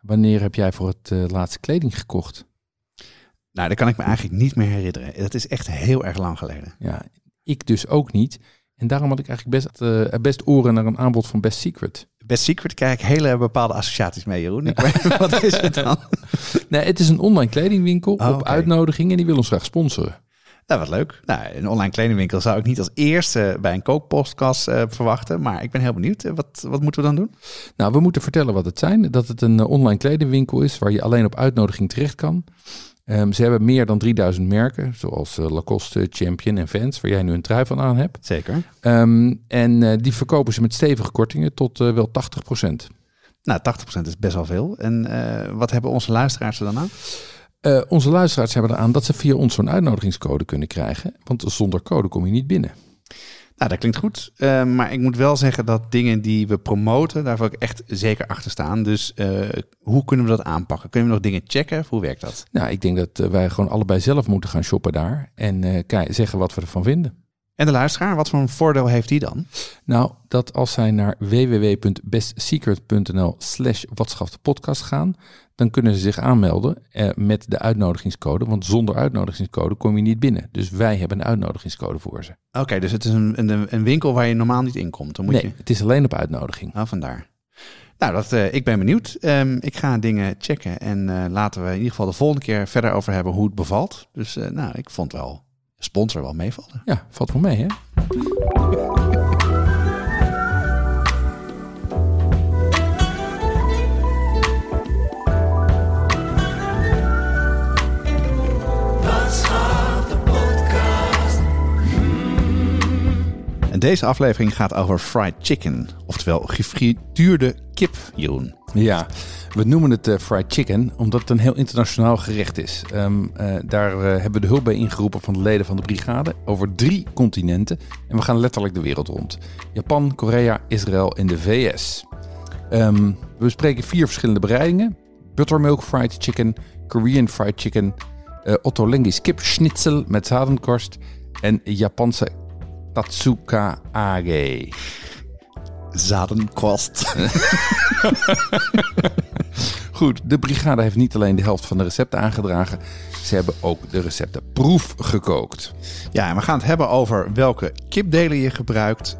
wanneer heb jij voor het laatst kleding gekocht? Nou, dat kan ik me eigenlijk niet meer herinneren. Dat is echt heel erg lang geleden. Ja, ik dus ook niet. En daarom had ik eigenlijk best oren naar een aanbod van Best Secret. Best Secret krijg ik hele bepaalde associaties mee, Jeroen. Ik weet, wat is het dan? Nee, het is een online kledingwinkel op uitnodiging en die wil ons graag sponsoren. Nou, wat leuk. Nou, een online kledingwinkel zou ik niet als eerste bij een kookpodcast verwachten. Maar ik ben heel benieuwd. Wat moeten we dan doen? Nou, we moeten vertellen wat het zijn. Dat het een online kledingwinkel is waar je alleen op uitnodiging terecht kan. Ze hebben meer dan 3000 merken, zoals Lacoste, Champion en Vans, waar jij nu een trui van aan hebt. Zeker. En die verkopen ze met stevige kortingen tot wel 80%. Nou, 80% is best wel veel. En wat hebben onze luisteraars er dan aan? Onze luisteraars hebben eraan dat ze via ons zo'n uitnodigingscode kunnen krijgen. Want zonder code kom je niet binnen. Nou, dat klinkt goed. Maar ik moet wel zeggen dat dingen die we promoten, daar wil ik echt zeker achter staan. Dus hoe kunnen we dat aanpakken? Kunnen we nog dingen checken? Hoe werkt dat? Nou, ik denk dat wij gewoon allebei zelf moeten gaan shoppen daar. En zeggen wat we ervan vinden. En de luisteraar, wat voor een voordeel heeft die dan? Nou, dat als zij naar www.bestsecret.nl/watschaftpodcast gaan, dan kunnen ze zich aanmelden met de uitnodigingscode. Want zonder uitnodigingscode kom je niet binnen. Dus wij hebben een uitnodigingscode voor ze. Oké, dus het is een winkel waar je normaal niet in komt. Het is alleen op uitnodiging. Nou, vandaar. Nou, ik ben benieuwd. Ik ga dingen checken en laten we in ieder geval de volgende keer verder over hebben hoe het bevalt. Dus ik vond wel sponsor wel meevallen. Ja, valt wel mee, hè? En deze aflevering gaat over fried chicken, oftewel gefrituurde kip, Jeroen. Ja, we noemen het fried chicken omdat het een heel internationaal gerecht is. Hebben we de hulp bij ingeroepen van de leden van de brigade over 3 continenten. En we gaan letterlijk de wereld rond. Japan, Korea, Israël en de VS. We bespreken 4 verschillende bereidingen. Buttermilk fried chicken, Korean fried chicken, Ottolenghi's kip schnitzel met zadenkorst en Japanse Tatsuta-age. Zadenkorst. Goed, de brigade heeft niet alleen de helft van de recepten aangedragen. Ze hebben ook de recepten proef gekookt. Ja, en we gaan het hebben over welke kipdelen je gebruikt.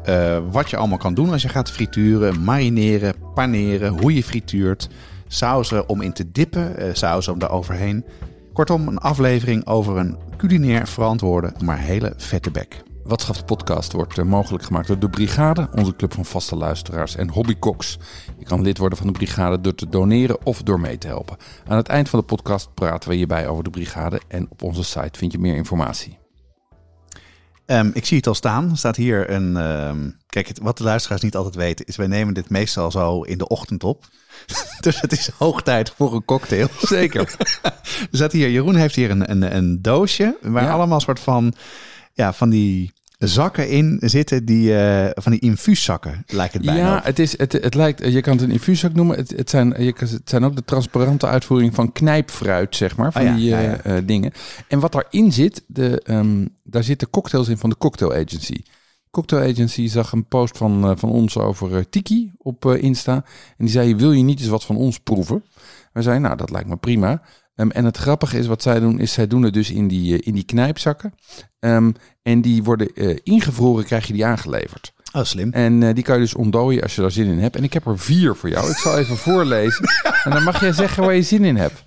Wat je allemaal kan doen als je gaat frituren, marineren, paneren. Hoe je frituurt. Sauzen om in te dippen. Sauzen om daar overheen. Kortom, een aflevering over een culinair verantwoorde, maar hele vette bek. Watschaft Podcast wordt mogelijk gemaakt door de Brigade, onze club van vaste luisteraars en hobbykoks. Je kan lid worden van de Brigade door te doneren of door mee te helpen. Aan het eind van de podcast praten we hierbij over de Brigade en op onze site vind je meer informatie. Ik zie het al staan. Er staat hier een... wat de luisteraars niet altijd weten is, wij nemen dit meestal zo in de ochtend op. Dus het is hoog tijd voor een cocktail. Zeker. Er staat hier, Jeroen heeft hier een doosje waar allemaal soort van... Ja, van die zakken in zitten, van die infuuszakken lijkt het bijna. Ja, het lijkt, je kan het een infuuszak noemen. Het zijn ook de transparante uitvoering van knijpfruit, zeg maar, van dingen. En wat daarin zit, daar zitten cocktails in van de Cocktail Agency. Cocktail Agency zag een post van ons over Tiki op Insta. En die zei, wil je niet eens wat van ons proeven? Wij zeiden, nou, dat lijkt me prima. En het grappige is, wat zij doen, is zij doen het dus in die knijpzakken. En die worden ingevroren, krijg je die aangeleverd. Oh, slim. En die kan je dus ontdooien als je daar zin in hebt. En ik heb er 4 voor jou. Ik zal even voorlezen. En dan mag jij zeggen waar je zin in hebt.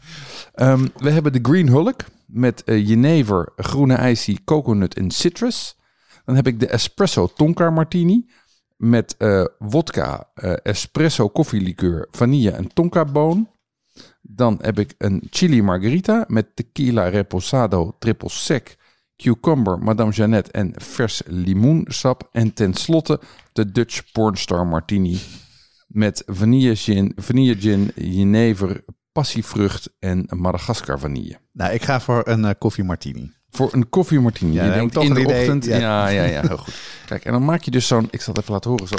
We hebben de Green Hulk met Genever, groene ijsie, coconut en citrus. Dan heb ik de Espresso Tonka Martini met wodka, espresso koffielikeur, vanille en tonka boon. Dan heb ik een chili margarita met tequila reposado, triple sec, cucumber, Madame Jeanette en vers limoensap. En tenslotte de Dutch Pornstar Martini met vanille gin, Jenever, passievrucht en Madagaskar vanille. Nou, ik ga voor een koffie martini. Voor een koffie martini. Ja, je denkt toch in de ochtend. Ja. Ja, heel goed. Kijk, en dan maak je dus zo'n... Ik zal het even laten horen. Zo.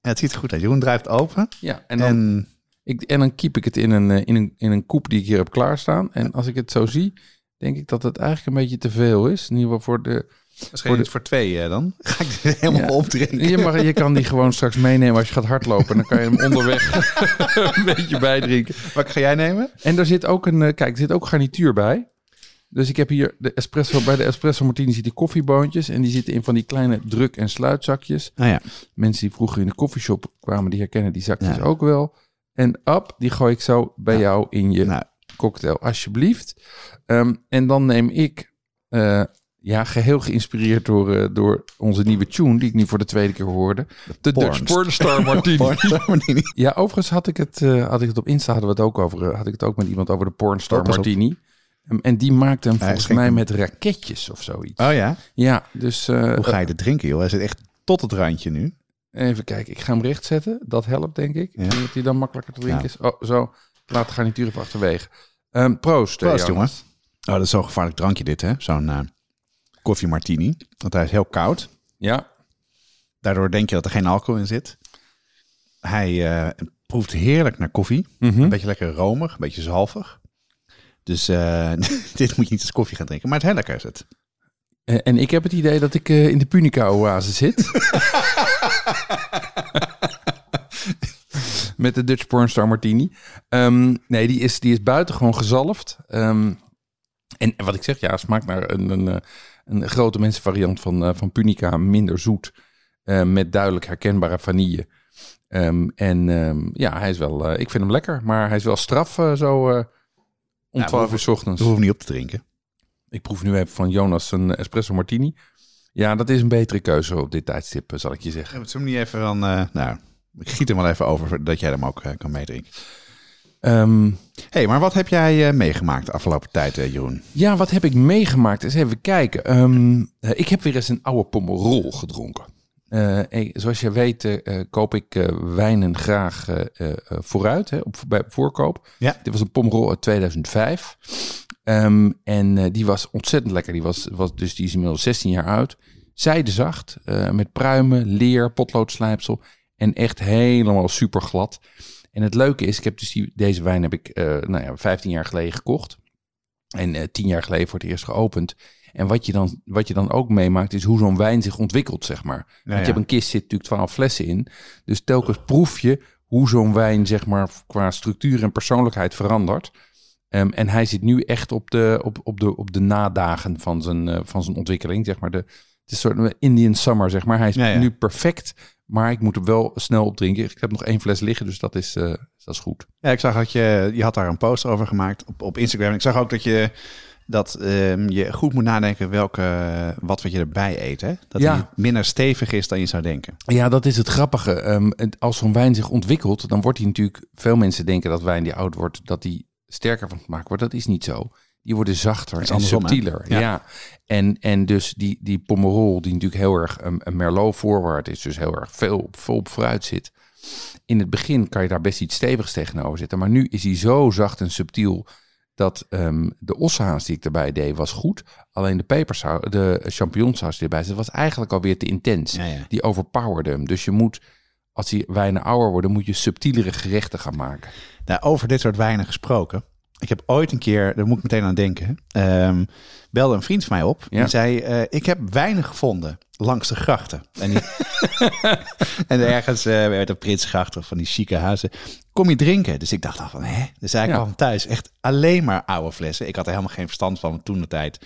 Ja, het ziet er goed uit. Jeroen draait open. Ja, en dan... En dan keep ik het in een koep die ik hier heb klaarstaan. En als ik het zo zie, denk ik dat het eigenlijk een beetje te veel is. In ieder geval voor de... Voor twee dan? Ga ik dit helemaal opdrinken? Je kan die gewoon straks meenemen als je gaat hardlopen. Dan kan je hem onderweg een beetje bijdrinken. Wat ga jij nemen? En er zit ook ook garnituur bij. Dus ik heb hier de espresso. Bij de espresso martini zitten koffieboontjes. En die zitten in van die kleine druk- en sluitzakjes. Ah, ja. Mensen die vroeger in de koffieshop kwamen, die herkennen die zakjes ook wel. En up, die gooi ik zo bij jou in je cocktail, alsjeblieft. En dan neem ik, geheel geïnspireerd door onze nieuwe tune, die ik nu voor de tweede keer hoorde. De Dutch Pornstar Martini. Ja, overigens had ik het op Insta, had ik het ook met iemand over de Pornstar Martini. En die maakte hem volgens mij met raketjes of zoiets. Oh ja? Ja, dus... Hoe ga je dit drinken, joh? Hij zit echt tot het randje nu. Even kijken, ik ga hem recht zetten. Dat helpt, denk ik. Ja. Dat hij dan makkelijker te drinken is. Oh, zo. Laat de garnituur even achterwege. Proost, jongens. Oh, dat is zo'n gevaarlijk drankje dit, hè? Zo'n koffie martini. Want hij is heel koud. Ja. Daardoor denk je dat er geen alcohol in zit. Hij proeft heerlijk naar koffie. Mm-hmm. Een beetje lekker romig, een beetje zalvig. Dus dit moet je niet als koffie gaan drinken. Maar het heel lekker is het. En ik heb het idee dat ik in de Punica-oase zit. Met de Dutch Pornstar Martini. Nee, die is buitengewoon gezalfd. En wat ik zeg, ja, smaakt naar een grote mensenvariant van Punica. Minder zoet. Met duidelijk herkenbare vanille. Hij is wel... ik vind hem lekker, maar hij is wel straf zo om 12 uur 's ochtends. Dat hoef niet op te drinken. Ik proef nu even van Jonas een espresso martini. Ja, dat is een betere keuze op dit tijdstip, zal ik je zeggen. Ja, zullen we niet even dan... ik giet hem wel even over, dat jij hem ook kan meedrinken. Maar wat heb jij meegemaakt de afgelopen tijd, Jeroen? Ja, wat heb ik meegemaakt? Eens even kijken. Ik heb weer eens een oude Pomerol gedronken. Zoals je weet koop ik wijnen graag vooruit, hè, bij voorkoop. Ja. Dit was een Pomerol uit 2005... die was ontzettend lekker. Die is inmiddels 16 jaar oud. Zijdezacht, met pruimen, leer, potloodslijpsel. En echt helemaal super glad. En het leuke is, ik heb dus deze wijn heb ik 15 jaar geleden gekocht. En 10 jaar geleden voor het eerst geopend. En wat je dan ook meemaakt, is hoe zo'n wijn zich ontwikkelt, zeg maar. Je hebt een kist, zit natuurlijk 12 flessen in. Dus telkens proef je hoe zo'n wijn, zeg maar, qua structuur en persoonlijkheid verandert. En hij zit nu echt op de nadagen van zijn ontwikkeling, zeg maar. Het is een soort Indian summer, zeg maar. Hij is nu perfect, maar ik moet hem wel snel opdrinken. Ik heb nog 1 fles liggen, dus dat is goed. Ja, ik zag dat je had daar een post over gemaakt op Instagram. Ik zag ook dat je goed moet nadenken wat je erbij eet. Hè? Dat hij minder stevig is dan je zou denken. Ja, dat is het grappige. Als zo'n wijn zich ontwikkelt, dan wordt hij natuurlijk... Veel mensen denken dat wijn die oud wordt, dat die sterker van gemaakt wordt. Dat is niet zo. Die worden zachter en subtieler. Ja. En dus die Pomerol, die natuurlijk heel erg een Merlot voorwaarts is, dus heel erg veel op vooruit zit. In het begin kan je daar best iets stevigs tegenover zetten, maar nu is hij zo zacht en subtiel dat de ossehaas die ik erbij deed was goed. Alleen de champignonsaus die erbij zit was eigenlijk alweer te intens. Ja. Die overpowerde hem. Dus je moet... Als die wijnen ouder worden, moet je subtielere gerechten gaan maken. Nou, over dit soort wijnen gesproken. Ik heb ooit een keer, daar moet ik meteen aan denken. Belde een vriend van mij op. Ja. Die zei, ik heb wijnen gevonden langs de grachten. En ergens werd de Prinsgracht of van die chique huizen. Kom je drinken? Dus ik dacht al van, hè? Dus hij kwam thuis echt alleen maar oude flessen. Ik had er helemaal geen verstand van toen de tijd.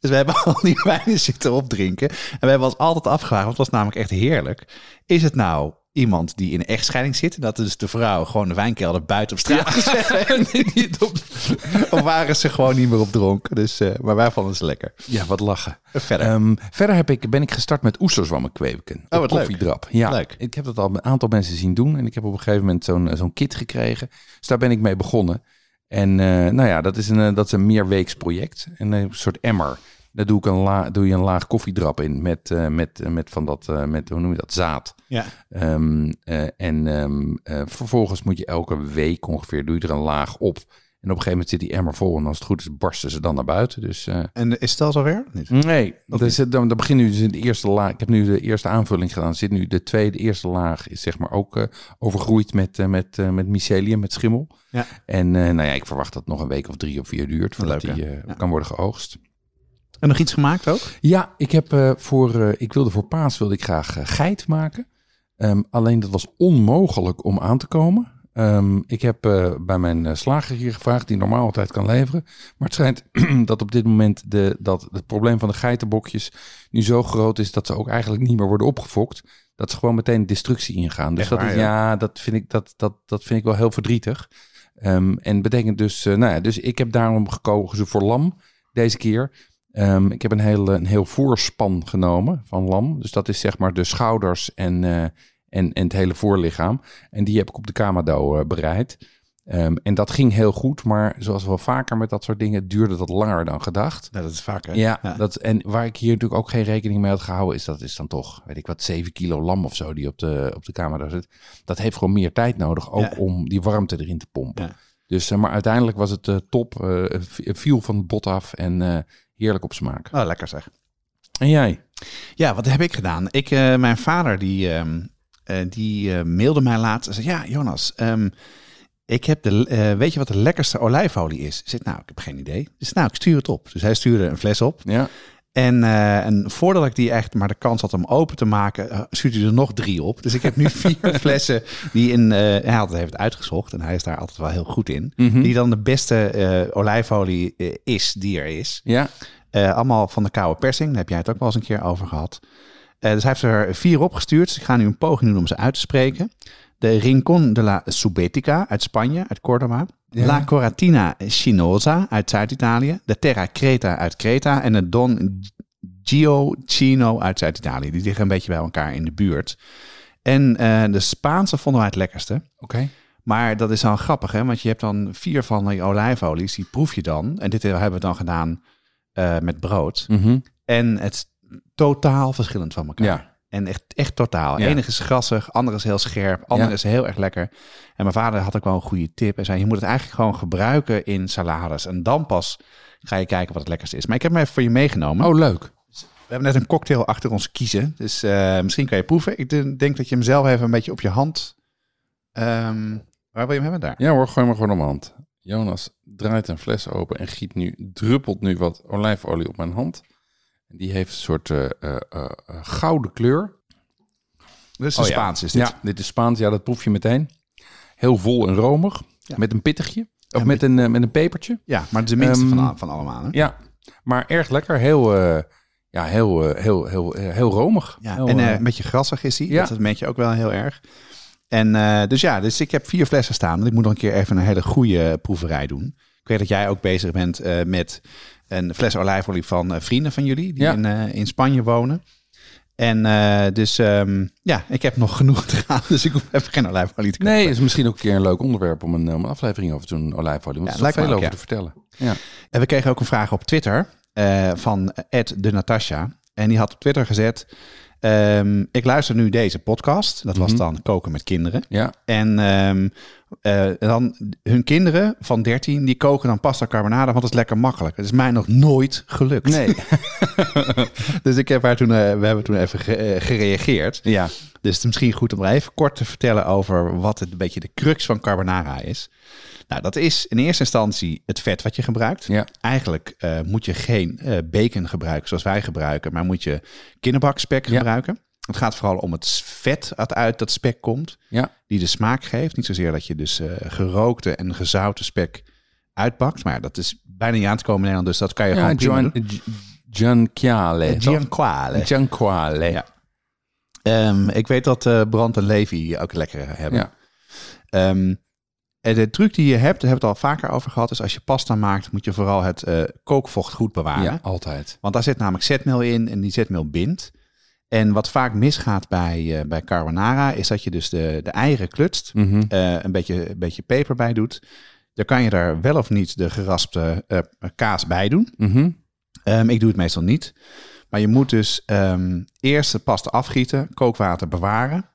Dus we hebben al die wijnen zitten opdrinken. En we hebben ons altijd afgevraagd, want het was namelijk echt heerlijk. Is het nou... Iemand die in een echtscheiding zit. En dat is de vrouw gewoon de wijnkelder buiten op straat gezet. Of waren ze gewoon niet meer op dronken. Dus, maar wij vonden ze lekker. Ja, wat lachen. Verder. Verder ben ik gestart met oesterzwammen kweken. Oh, wat koffiedrap. Leuk. Ja, leuk. Ik heb dat al een aantal mensen zien doen. En ik heb op een gegeven moment zo'n kit gekregen. Dus daar ben ik mee begonnen. En dat is een meerweeks project. En een soort emmer. Daar doe ik doe je een laag koffiedrap in met van dat, met, hoe noem je dat, zaad. Ja. Vervolgens moet je elke week ongeveer, doe je er een laag op. En op een gegeven moment zit die emmer vol en als het goed is barsten ze dan naar buiten. Dus, en is dat alweer? Niet? Nee, dan begint nu dus de eerste laag. Ik heb nu de eerste aanvulling gedaan. Zit nu de tweede, eerste laag is zeg maar ook overgroeid met mycelium, met schimmel. Ja. En nou ja, ik verwacht dat het nog een week of 3 of 4 duurt voordat die kan worden geoogst. En nog iets gemaakt ook? Ja, ik heb voor Paas wilde ik graag geit maken. Alleen dat was onmogelijk om aan te komen. Ik heb bij mijn slager hier gevraagd, die normaal altijd kan leveren. Maar het schijnt dat op dit moment het probleem van de geitenbokjes nu zo groot is dat ze ook eigenlijk niet meer worden opgefokt. Dat ze gewoon meteen destructie ingaan. Dus dat vind ik wel heel verdrietig. En betekent dus, dus ik heb daarom gekozen voor lam deze keer. Ik heb een heel voorspan genomen van lam. Dus dat is zeg maar de schouders en het hele voorlichaam. En die heb ik op de kamado bereid. En dat ging heel goed. Maar zoals wel vaker met dat soort dingen duurde dat langer dan gedacht. Ja, dat is vaak, hè? Ja. En waar ik hier natuurlijk ook geen rekening mee had gehouden... is dan toch, weet ik wat, 7 kilo lam of zo die op de kamado zit. Dat heeft gewoon meer tijd nodig, ook om die warmte erin te pompen. Ja. Dus, maar uiteindelijk was het top. Viel van het bot af en... heerlijk op smaak. Oh, lekker zeg. En jij? Ja, wat heb ik gedaan? Mijn vader die mailde mij laatst en zei... Ja, Jonas, ik heb weet je wat de lekkerste olijfolie is? Ik zei, nou, ik heb geen idee. Dus nou, ik stuur het op. Dus hij stuurde een fles op. Ja. En voordat ik die echt maar de kans had om open te maken... stuurde hij er nog 3 op. Dus ik heb nu 4 flessen die hij altijd heeft uitgezocht. En hij is daar altijd wel heel goed in. Mm-hmm. Die dan de beste olijfolie is die er is. Ja. Allemaal van de koude persing. Daar heb jij het ook wel eens een keer over gehad. Dus hij heeft er 4 opgestuurd. Dus ik ga nu een poging doen om ze uit te spreken. De Rincón de la Subetica uit Spanje, uit Córdoba. Ja. La Coratina Chinosa uit Zuid-Italië. De Terra Creta uit Creta. En de Don Gio Chino uit Zuid-Italië. Die liggen een beetje bij elkaar in de buurt. En de Spaanse vonden wij het lekkerste. Oké. Maar dat is dan grappig, hè? Want je hebt dan 4 van die olijfolies. Die proef je dan. En dit hebben we dan gedaan met brood. Mm-hmm. En het is totaal verschillend van elkaar. Ja. En echt totaal. Ja. Eén is grassig, andere is heel scherp, andere is heel erg lekker. En mijn vader had ook wel een goede tip. Hij zei, je moet het eigenlijk gewoon gebruiken in salades. En dan pas ga je kijken wat het lekkerste is. Maar ik heb hem even voor je meegenomen. Oh, leuk. We hebben net een cocktail achter ons kiezen. Dus misschien kan je proeven. Ik denk dat je hem zelf even een beetje op je hand... waar wil je hem hebben? Daar. Ja hoor, gooi maar gewoon op mijn hand. Jonas draait een fles open en druppelt nu wat olijfolie op mijn hand. Die heeft een soort gouden kleur. Dit is Spaans, is dit? Ja, dit is Spaans. Ja, dat proef je meteen. Heel vol en romig. Ja. Met een pittigje. Of met een pepertje. Ja, maar het is de minste van allemaal. Hè? Ja, maar erg lekker. Heel romig. Ja, heel, en een beetje grassig is hij. Ja. Dat merk je ook wel heel erg. En dus ik heb 4 flessen staan. Want ik moet nog een keer even een hele goede proeverij doen. Ik weet dat jij ook bezig bent met... een fles olijfolie van vrienden van jullie die in Spanje wonen. En ik heb nog genoeg te gaan, dus ik hoef even geen olijfolie te kopen. Nee, is misschien ook een keer een leuk onderwerp om een aflevering over te doen, olijfolie. Want er is veel over te vertellen. Ja. En we kregen ook een vraag op Twitter van @denatasha. En die had op Twitter gezet... ik luister nu deze podcast. Dat was dan Koken met Kinderen. Ja. En dan hun kinderen van 13... die koken dan pasta carbonara, want dat is lekker makkelijk. Het is mij nog nooit gelukt. Nee. Dus ik heb we hebben toen even gereageerd. Ja. Dus het is misschien goed om even kort te vertellen... over wat een beetje de crux van carbonara is. Nou, dat is in eerste instantie het vet wat je gebruikt. Ja. Eigenlijk moet je geen bacon gebruiken zoals wij gebruiken... maar moet je kinderbakspek gebruiken. Het gaat vooral om het vet dat uit dat spek komt... die de smaak geeft. Niet zozeer dat je dus gerookte en gezouten spek uitpakt... maar dat is bijna niet aan te komen in Nederland... dus dat kan je gewoon prima doen. Gianquale. Ja. Ik weet dat Brandt en Levi ook lekker hebben. Ja. De truc die je hebt, daar hebben we het al vaker over gehad... is als je pasta maakt, moet je vooral het kookvocht goed bewaren. Ja, altijd. Want daar zit namelijk zetmeel in en die zetmeel bindt. En wat vaak misgaat bij carbonara... is dat je dus de eieren klutst, een beetje peper bij doet. Dan kan je daar wel of niet de geraspte kaas bij doen... Mm-hmm. Ik doe het meestal niet. Maar je moet dus eerst de pasta afgieten, kookwater bewaren.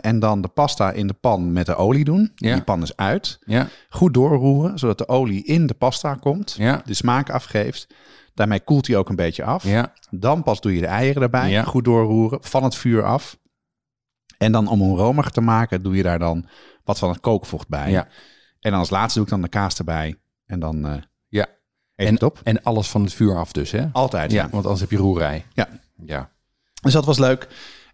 En dan de pasta in de pan met de olie doen. Ja. Die pan is uit. Ja. Goed doorroeren, zodat de olie in de pasta komt. Ja. De smaak afgeeft. Daarmee koelt hij ook een beetje af. Ja. Dan pas doe je de eieren erbij. Ja. Goed doorroeren, van het vuur af. En dan om hem romig te maken, doe je daar dan wat van het kookvocht bij. Ja. En als laatste doe ik dan de kaas erbij. En dan ja. En alles van het vuur af dus, hè? Altijd, ja. Want anders heb je roerij. Ja. Ja. Dus dat was leuk.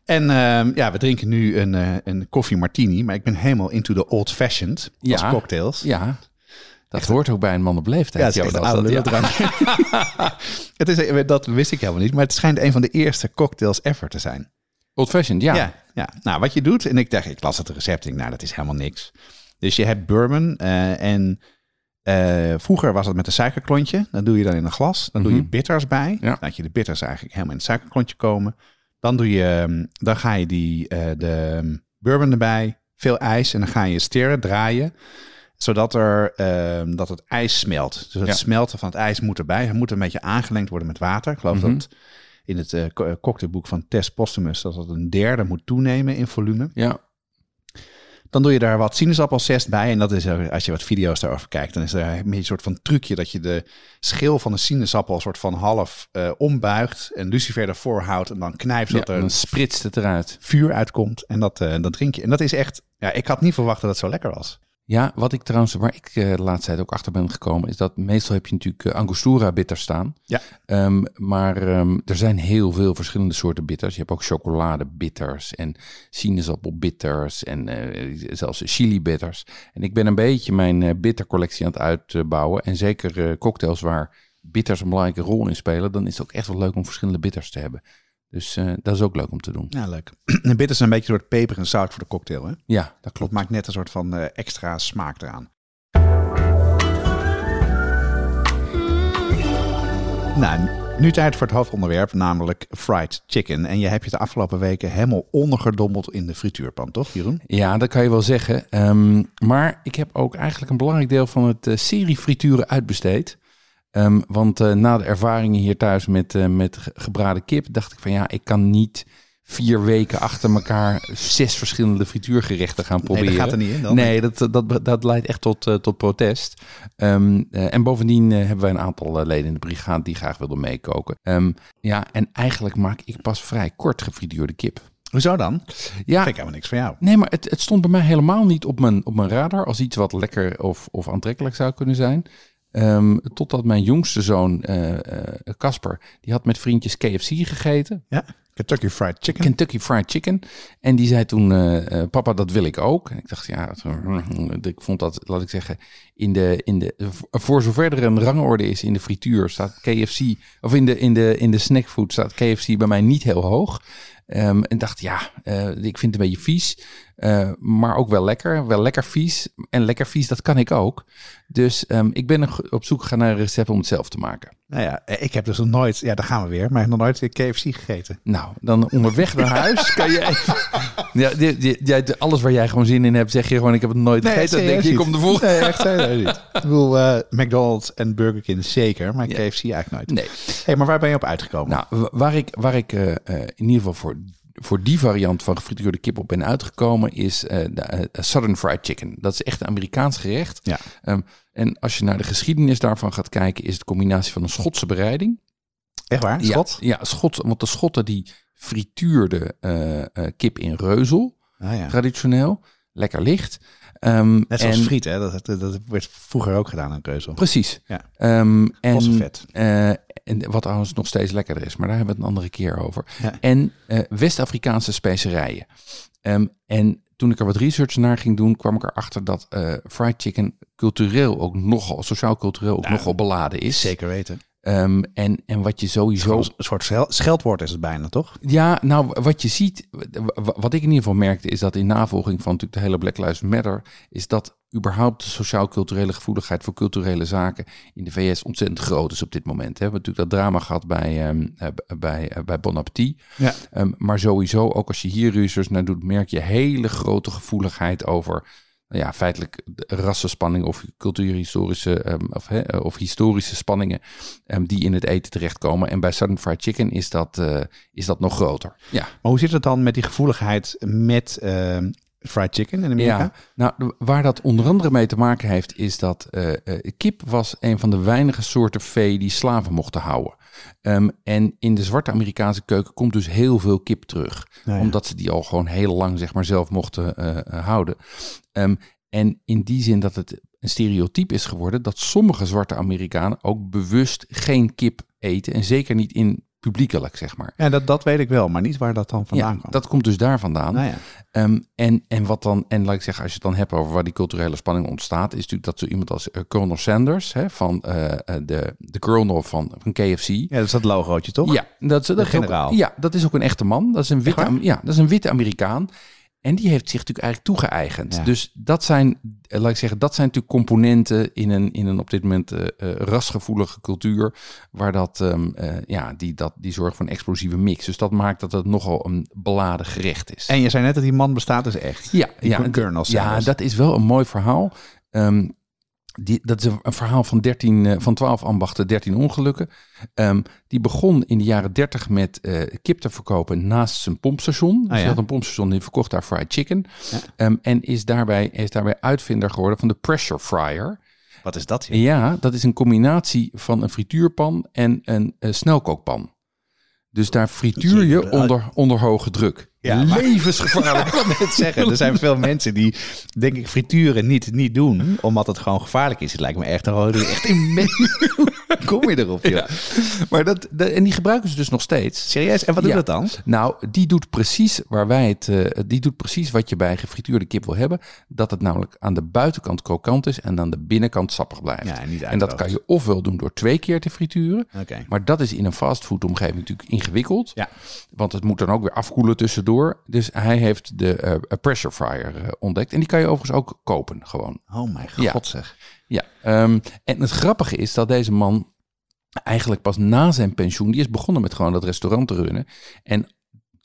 En ja, we drinken nu een koffie martini. Maar ik ben helemaal into the old-fashioned als cocktails. Ja, dat echt, hoort ook bij een man op leeftijd. Ja, dat wist ik helemaal niet. Maar het schijnt een van de eerste cocktails ever te zijn. Old-fashioned, ja. Ja. Nou, wat je doet... En ik dacht, ik las het recept. Nou, dat is helemaal niks. Dus je hebt bourbon en... vroeger was dat met een suikerklontje. Dat doe je dan in een glas. Dan doe je bitters bij. Ja. Laat je de bitters eigenlijk helemaal in het suikerklontje komen. Dan ga je de bourbon erbij. Veel ijs. En dan ga je stirren, draaien. Zodat dat het ijs smelt. Dus het smelten van het ijs moet erbij. Het moet een beetje aangelengd worden met water. Ik geloof dat in het cocktailboek van Tess Postumus... dat het een derde moet toenemen in volume. Ja. Dan doe je daar wat sinaasappelzest bij. En dat is, als je wat video's daarover kijkt... dan is er een soort van trucje... dat je de schil van de sinaasappel... een soort van half ombuigt... en lucifer ervoor houdt en dan knijpt... dat er dan spritst het eruit. Vuur uitkomt en dat drink je. En dat is echt... Ja, ik had niet verwacht dat het zo lekker was. Ja, wat ik trouwens... waar ik de laatste tijd ook achter ben gekomen... is dat meestal heb je natuurlijk Angostura bitters staan. Ja. Maar er zijn heel veel verschillende soorten bitters. Je hebt ook chocoladebitters en sinaasappelbitters... en zelfs chili bitters. En ik ben een beetje mijn bittercollectie aan het uitbouwen. En zeker cocktails waar bitters een belangrijke rol in spelen... dan is het ook echt wel leuk om verschillende bitters te hebben. Dus dat is ook leuk om te doen. Ja, leuk. En bitters zijn een beetje een soort peper en zout voor de cocktail, hè? Ja, dat klopt. Dat maakt net een soort van extra smaak eraan. Nou, nu tijd voor het hoofdonderwerp, namelijk fried chicken. En jij hebt je de afgelopen weken helemaal ondergedompeld in de frituurpan, toch, Jeroen? Ja, dat kan je wel zeggen. Maar ik heb ook eigenlijk een belangrijk deel van het serie frituren uitbesteed... Want na de ervaringen hier thuis met gebraden kip... dacht ik van ja, ik kan niet 4 weken achter elkaar... 6 verschillende frituurgerechten gaan proberen. Nee, dat gaat er niet in dan. Nee, dat leidt echt tot protest. En bovendien hebben wij een aantal leden in de brigade... die graag wilden meekoken. En eigenlijk maak ik pas vrij kort gefrituurde kip. Hoezo dan? Ja, vind ik helemaal niks van jou. Nee, maar het stond bij mij helemaal niet op mijn radar... als iets wat lekker of aantrekkelijk zou kunnen zijn... Totdat mijn jongste zoon, Casper, die had met vriendjes KFC gegeten. Ja, Kentucky Fried Chicken. En die zei toen, papa, dat wil ik ook. En ik dacht, ja, ik vond dat, laat ik zeggen, voor zover er een rangorde is in de frituur, staat KFC, of in de snackfood staat KFC bij mij niet heel hoog. En dacht, ik vind het een beetje vies, maar ook wel lekker vies. En lekker vies, dat kan ik ook. Dus ik ben op zoek gegaan naar een recept om het zelf te maken. Nou ja, ik heb dus nog nooit, ja, daar gaan we weer, maar ik heb nog nooit KFC gegeten. Nou, dan onderweg naar huis kan je even... Ja, alles waar jij gewoon zin in hebt, zeg je gewoon, ik heb het nooit gegeten. Dan denk je, ik kom de volgende. Nee, echt serieus niet. Ik bedoel, McDonald's en Burger King zeker, maar KFC eigenlijk nooit. Nee. Hey, maar waar ben je op uitgekomen? Nou, waar ik in ieder geval voor die variant van gefrituurde kip op ben uitgekomen... is Southern Fried Chicken. Dat is echt een Amerikaans gerecht. Ja. En als je naar de geschiedenis daarvan gaat kijken... is het een combinatie van een Schotse bereiding. Echt waar? Schot? Ja, Schot, want de Schotten die frituurden kip in reuzel. Ah, ja. Traditioneel. Lekker licht. Net zoals friet, hè? Dat werd vroeger ook gedaan in reuzel. Precies. Ja. Losse vet. En wat trouwens nog steeds lekkerder is. Maar daar hebben we het een andere keer over. Ja. En West-Afrikaanse specerijen. En toen ik er wat research naar ging doen... kwam ik erachter dat fried chicken cultureel ook nogal... sociaal-cultureel ook nogal beladen is. Zeker weten. En wat je sowieso... Een soort scheldwoord is het bijna, toch? Ja, nou, wat je ziet... Wat ik in ieder geval merkte... is dat in navolging van natuurlijk de hele Black Lives Matter... is dat überhaupt de sociaal-culturele gevoeligheid... voor culturele zaken in de VS ontzettend groot is op dit moment. Hè. We hebben natuurlijk dat drama gehad bij Bon Appétit. Ja. Maar sowieso, ook als je hier research naar doet... merk je hele grote gevoeligheid over... ja, feitelijk rassenspanningen of cultuurhistorische of historische spanningen die in het eten terechtkomen. En bij Southern Fried Chicken is dat nog groter. Ja. Maar hoe zit het dan met die gevoeligheid met fried chicken in Amerika? Ja, nou, waar dat onder andere mee te maken heeft, is dat kip was een van de weinige soorten vee die slaven mochten houden. En in de zwarte Amerikaanse keuken komt dus heel veel kip terug. Nou ja. Omdat ze die al gewoon heel lang zeg maar zelf mochten houden. En in die zin dat het een stereotype is geworden dat sommige zwarte Amerikanen ook bewust geen kip eten. En zeker niet in publiekelijk, zeg maar. Ja, dat weet ik wel, maar niet waar dat dan vandaan komt. Dat komt dus daar vandaan. Nou ja. En wat dan, en laat ik zeggen, als je het dan hebt over waar die culturele spanning ontstaat, is natuurlijk dat zo iemand als Colonel Sanders, hè, van de Colonel van KFC. Ja, dat is dat logootje, toch? Ja, dat is generaal. Ook, ja, dat is ook een echte man. Dat is een witte, ja, dat is een witte Amerikaan. En die heeft zich natuurlijk eigenlijk toegeëigend. Ja. Dus dat zijn, laat ik zeggen, dat zijn natuurlijk componenten in een op dit moment rasgevoelige cultuur, waar dat, die zorgt voor een explosieve mix. Dus dat maakt dat het nogal een beladen gerecht is. En je zei net dat die man bestaat dus echt. Ja, dat is wel een mooi verhaal. Dat is een verhaal van 12 ambachten, 13 ongelukken. Die begon in de jaren 30 met kip te verkopen naast zijn pompstation. Dus hij had een pompstation die verkocht daar fried chicken. Ja. En is daarbij uitvinder geworden van de Pressure Fryer. Wat is dat? Ja, dat is een combinatie van een frituurpan en een snelkookpan. Dus daar frituur je onder hoge druk. Ja, levensgevaarlijk. Ik wil net zeggen, er zijn veel mensen die, denk ik, frituren niet doen, omdat het gewoon gevaarlijk is. Het lijkt me echt immens. Kom je erop, joh. Ja. Maar en die gebruiken ze dus nog steeds. Serieus? En wat doet dat dan? Nou, die doet precies wat je bij gefrituurde kip wil hebben. Dat het namelijk aan de buitenkant krokant is en aan de binnenkant sappig blijft. Ja, en dat kan je ofwel doen door 2 keer te frituren. Okay. Maar dat is in een fastfoodomgeving natuurlijk ingewikkeld. Ja. Want het moet dan ook weer afkoelen tussendoor. Dus hij heeft de Pressure Fryer ontdekt. En die kan je overigens ook kopen gewoon. Oh mijn god zeg. Ja. En het grappige is dat deze man eigenlijk pas na zijn pensioen, die is begonnen met gewoon dat restaurant te runnen. En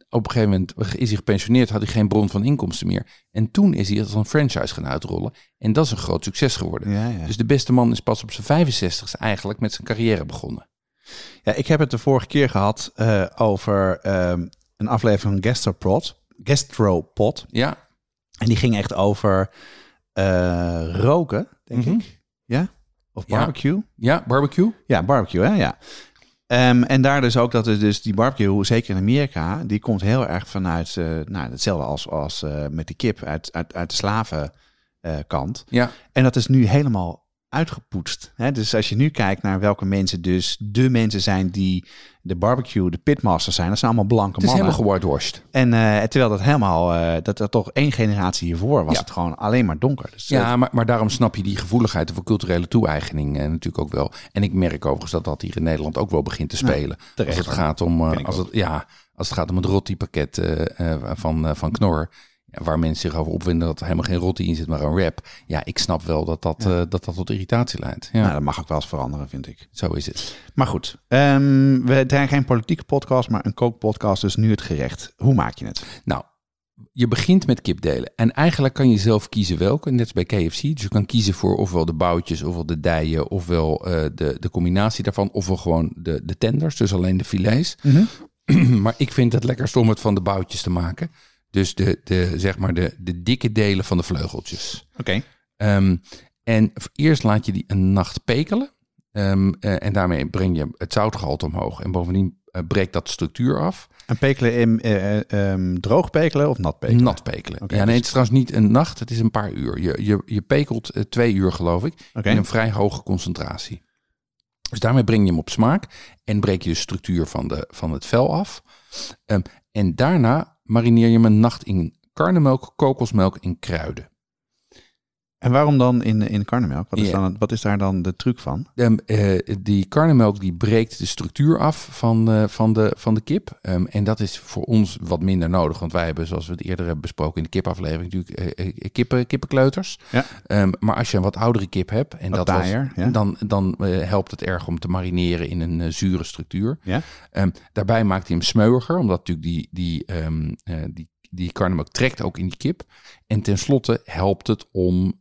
op een gegeven moment is hij gepensioneerd, had hij geen bron van inkomsten meer. En toen is hij als een franchise gaan uitrollen. En dat is een groot succes geworden. Ja, ja. Dus de beste man is pas op zijn 65ste eigenlijk met zijn carrière begonnen. Ja, ik heb het de vorige keer gehad over... een aflevering van Gastropod. Ja. En die ging echt over roken, denk ik. Ja? Of barbecue. Ja, barbecue. Ja, barbecue, hè? Ja. En daar dus ook dat is dus die barbecue, zeker in Amerika, die komt heel erg vanuit, hetzelfde als met de kip uit de slavenkant. Ja. En dat is nu helemaal uitgepoetst. Hè? Dus als je nu kijkt naar welke mensen dus de mensen zijn die de barbecue, de pitmasters zijn, dat zijn allemaal blanke mannen. Het is helemaal gewhitewashed. En terwijl dat helemaal, dat toch 1 generatie hiervoor was het gewoon alleen maar donker. Dus maar daarom snap je die gevoeligheid voor culturele toe-eigening natuurlijk ook wel. En ik merk overigens dat hier in Nederland ook wel begint te spelen. Ja, als het gaat om het rotti-pakket van Knor. Waar mensen zich over opwinden dat er helemaal geen rotti in zit, maar een wrap. Ja, ik snap wel dat tot irritatie leidt. Ja. Nou, dat mag ook wel eens veranderen, vind ik. Zo is het. Maar goed, we zijn geen politieke podcast, maar een kookpodcast. Dus nu het gerecht. Hoe maak je het? Nou, je begint met kipdelen. En eigenlijk kan je zelf kiezen welke, net als bij KFC. Dus je kan kiezen voor ofwel de boutjes, ofwel de dijen, ofwel de combinatie daarvan, ofwel gewoon de tenders, dus alleen de filets. Mm-hmm. Maar ik vind het lekkerst om het van de boutjes te maken. Dus de dikke delen van de vleugeltjes. Oké. En eerst laat je die een nacht pekelen. En daarmee breng je het zoutgehalte omhoog. En bovendien breekt dat structuur af. En pekelen in droog pekelen of nat pekelen? Nat pekelen. Okay, ja, nee, het is trouwens niet een nacht. Het is een paar uur. Je pekelt 2 uur, geloof ik. Okay. In een vrij hoge concentratie. Dus daarmee breng je hem op smaak. En breek je de structuur van het vel af. En daarna marineer je hem een nacht in karnemelk, kokosmelk en kruiden. En waarom dan in karnemelk? Wat is daar dan de truc van? Die karnemelk die breekt de structuur af van de kip. En dat is voor ons wat minder nodig. Want wij hebben, zoals we het eerder hebben besproken in de kipaflevering, natuurlijk kippenkleuters. Ja. Maar als je een wat oudere kip hebt, en dat taaier, dan helpt het erg om te marineren in een zure structuur. Ja. Daarbij maakt hij hem smeuiger, omdat natuurlijk die die karnemelk trekt ook in die kip. En tenslotte helpt het om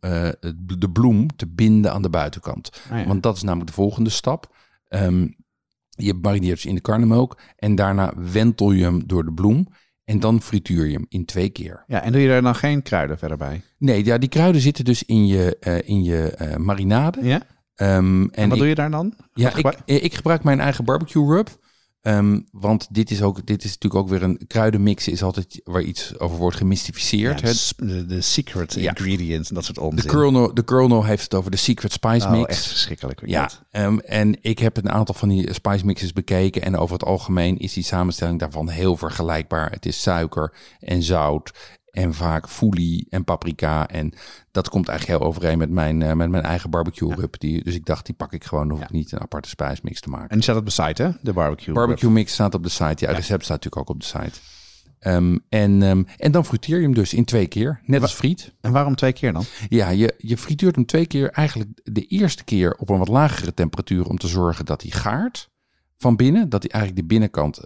de bloem te binden aan de buitenkant. Ah, ja. Want dat is namelijk de volgende stap. Je marineert ze in de karnemelk en daarna wentel je hem door de bloem. En dan frituur je hem in 2 keer. Ja, en doe je daar dan geen kruiden verder bij? Nee, ja, die kruiden zitten dus in je marinade. Ja? En wat doe je daar dan? Ja, ik gebruik mijn eigen barbecue rub. Want dit is natuurlijk ook weer een kruidenmix is altijd waar iets over wordt gemystificeerd. De secret ingredients en dat soort onzin. De Colonel heeft het over de secret spice mix. Echt verschrikkelijk. Ja, en ik heb een aantal van die spice mixes bekeken en over het algemeen is die samenstelling daarvan heel vergelijkbaar. Het is suiker en zout en vaak foelie en paprika en dat komt eigenlijk heel overeen met mijn eigen barbecue rub. Ja. Dus ik dacht, die pak ik gewoon, dan hoef ik niet een aparte spijsmix te maken. En die staat op de site, hè? De barbecue mix staat op de site. Ja, het recept staat natuurlijk ook op de site. En dan frituur je hem dus in 2 keer, net als friet. En waarom 2 keer dan? Ja, je frituurt hem 2 keer eigenlijk de eerste keer op een wat lagere temperatuur om te zorgen dat hij gaart. Van binnen, dat hij eigenlijk de binnenkant,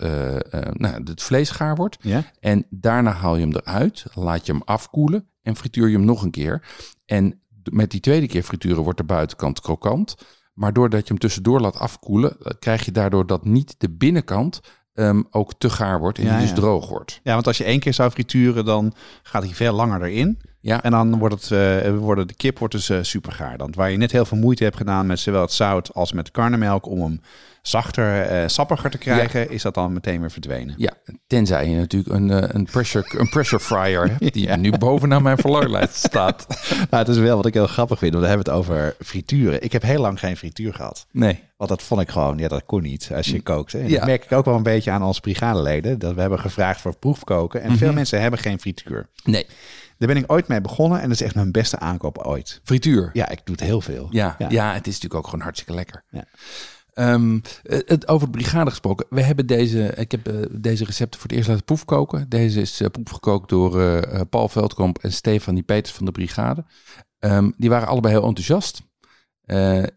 het vlees gaar wordt. Ja? En daarna haal je hem eruit, laat je hem afkoelen en frituur je hem nog een keer. En met die 2e keer frituren wordt de buitenkant krokant. Maar doordat je hem tussendoor laat afkoelen, krijg je daardoor dat niet de binnenkant ook te gaar wordt en dus droog wordt. Ja, want als je 1 keer zou frituren, dan gaat hij veel langer erin. Ja. En dan wordt de kip wordt dus super gaar. Dan, waar je net heel veel moeite hebt gedaan met zowel het zout als met karnemelk om hem zachter, sappiger te krijgen, is dat dan meteen weer verdwenen. Ja, tenzij je natuurlijk een pressure fryer hebt die nu bovenaan mijn verlanglijst staat. Nou, het is wel wat ik heel grappig vind, want we hebben het over frituren. Ik heb heel lang geen frituur gehad. Nee. Want dat vond ik gewoon, dat kon niet als je kookte. En dat merk ik ook wel een beetje aan onze brigadeleden, dat we hebben gevraagd voor proefkoken en veel mensen hebben geen frituur. Nee. Daar ben ik ooit mee begonnen en dat is echt mijn beste aankoop ooit. Frituur? Ja, ik doe het heel veel. Ja, het is natuurlijk ook gewoon hartstikke lekker. Ja. Over de brigade gesproken. Ik heb deze recepten voor het eerst laten proefkoken. Deze is proefgekookt door Paul Veldkamp en Stefanie Peters van de brigade. Die waren allebei heel enthousiast.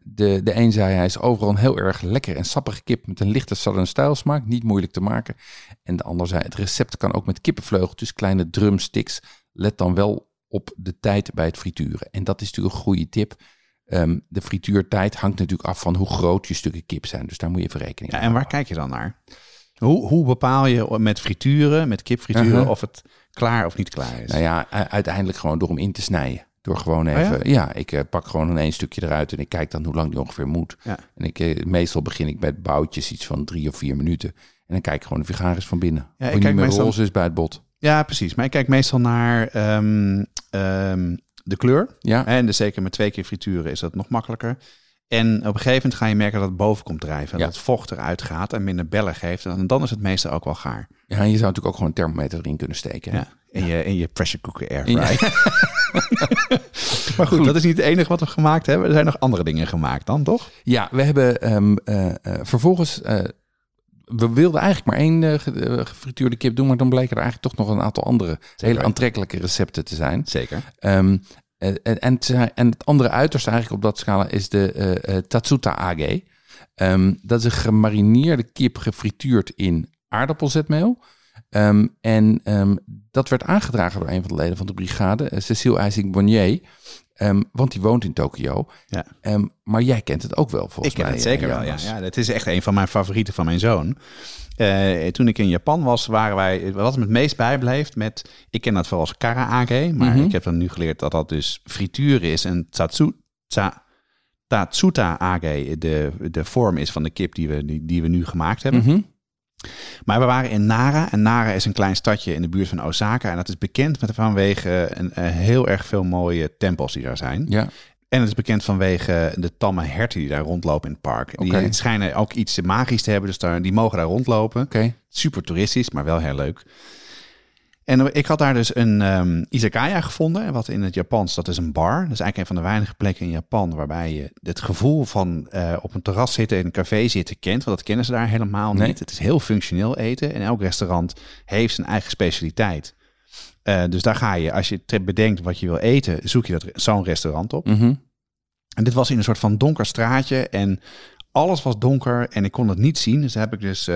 De een zei, hij is overal een heel erg lekker en sappige kip met een lichte Southern style smaak. Niet moeilijk te maken. En de ander zei, het recept kan ook met kippenvleugeltjes, kleine drumsticks. Let dan wel op de tijd bij het frituren. En dat is natuurlijk een goede tip. De frituurtijd hangt natuurlijk af van hoe groot je stukken kip zijn. Dus daar moet je even rekening mee houden. En waar kijk je dan naar? Hoe bepaal je met frituren, met kipfrituren, of het klaar of niet klaar is? Nou ja, uiteindelijk gewoon door hem in te snijden. Door gewoon even... ik pak gewoon een stukje eruit en ik kijk dan hoe lang die ongeveer moet. Ja. En meestal begin ik bij het boutjes iets van 3 of 4 minuten. En dan kijk ik gewoon de vegaris van binnen. Ja, ik kijk niet meer roze is bij het bot. Ja, precies. Maar ik kijk meestal naar... de kleur. Ja. En dus zeker met 2 keer frituren is dat nog makkelijker. En op een gegeven moment ga je merken dat het boven komt drijven. En dat het vocht eruit gaat en minder bellen geeft. En dan is het meeste ook wel gaar. Ja, en je zou natuurlijk ook gewoon een thermometer erin kunnen steken. Ja. In je pressure cooker airfryer. Maar goed, dat is niet het enige wat we gemaakt hebben. Er zijn nog andere dingen gemaakt dan, toch? Ja, we hebben vervolgens... we wilden eigenlijk maar 1 gefrituurde kip doen, maar dan bleken er eigenlijk toch nog een aantal andere hele aantrekkelijke recepten te zijn. Zeker. En het andere uiterste eigenlijk op dat scala is de Tatsuta-age. Dat is een gemarineerde kip gefrituurd in aardappelzetmeel. Dat werd aangedragen door een van de leden van de brigade, Cecile IJsink-Bonnier. Want die woont in Tokio. Ja. Maar jij kent het ook wel, volgens mij. Ik ken het zeker wel, ja. Het is echt een van mijn favorieten van mijn zoon. Toen ik in Japan was, wat me het meest bijbleef met... Ik ken dat vooral als karaage, maar ik heb dan nu geleerd dat dat dus frituur is. En Tatsuta-age de vorm is van de kip die we nu gemaakt hebben. Mm-hmm. Maar we waren in Nara. En Nara is een klein stadje in de buurt van Osaka. En dat is bekend vanwege heel erg veel mooie tempels die daar zijn. Ja. En het is bekend vanwege de tamme herten die daar rondlopen in het park. Die schijnen ook iets magisch te hebben. Dus die mogen daar rondlopen. Okay. Super toeristisch, maar wel heel leuk. En ik had daar dus een izakaya gevonden. Wat in het Japans, dat is een bar. Dat is eigenlijk een van de weinige plekken in Japan... waarbij je het gevoel van op een terras zitten en een café zitten kent. Want dat kennen ze daar helemaal niet. Het is heel functioneel eten. En elk restaurant heeft zijn eigen specialiteit. Dus daar ga je, als je bedenkt wat je wil eten... zoek je zo'n restaurant op. Mm-hmm. En dit was in een soort van donker straatje... en alles was donker en ik kon het niet zien. Dus heb ik dus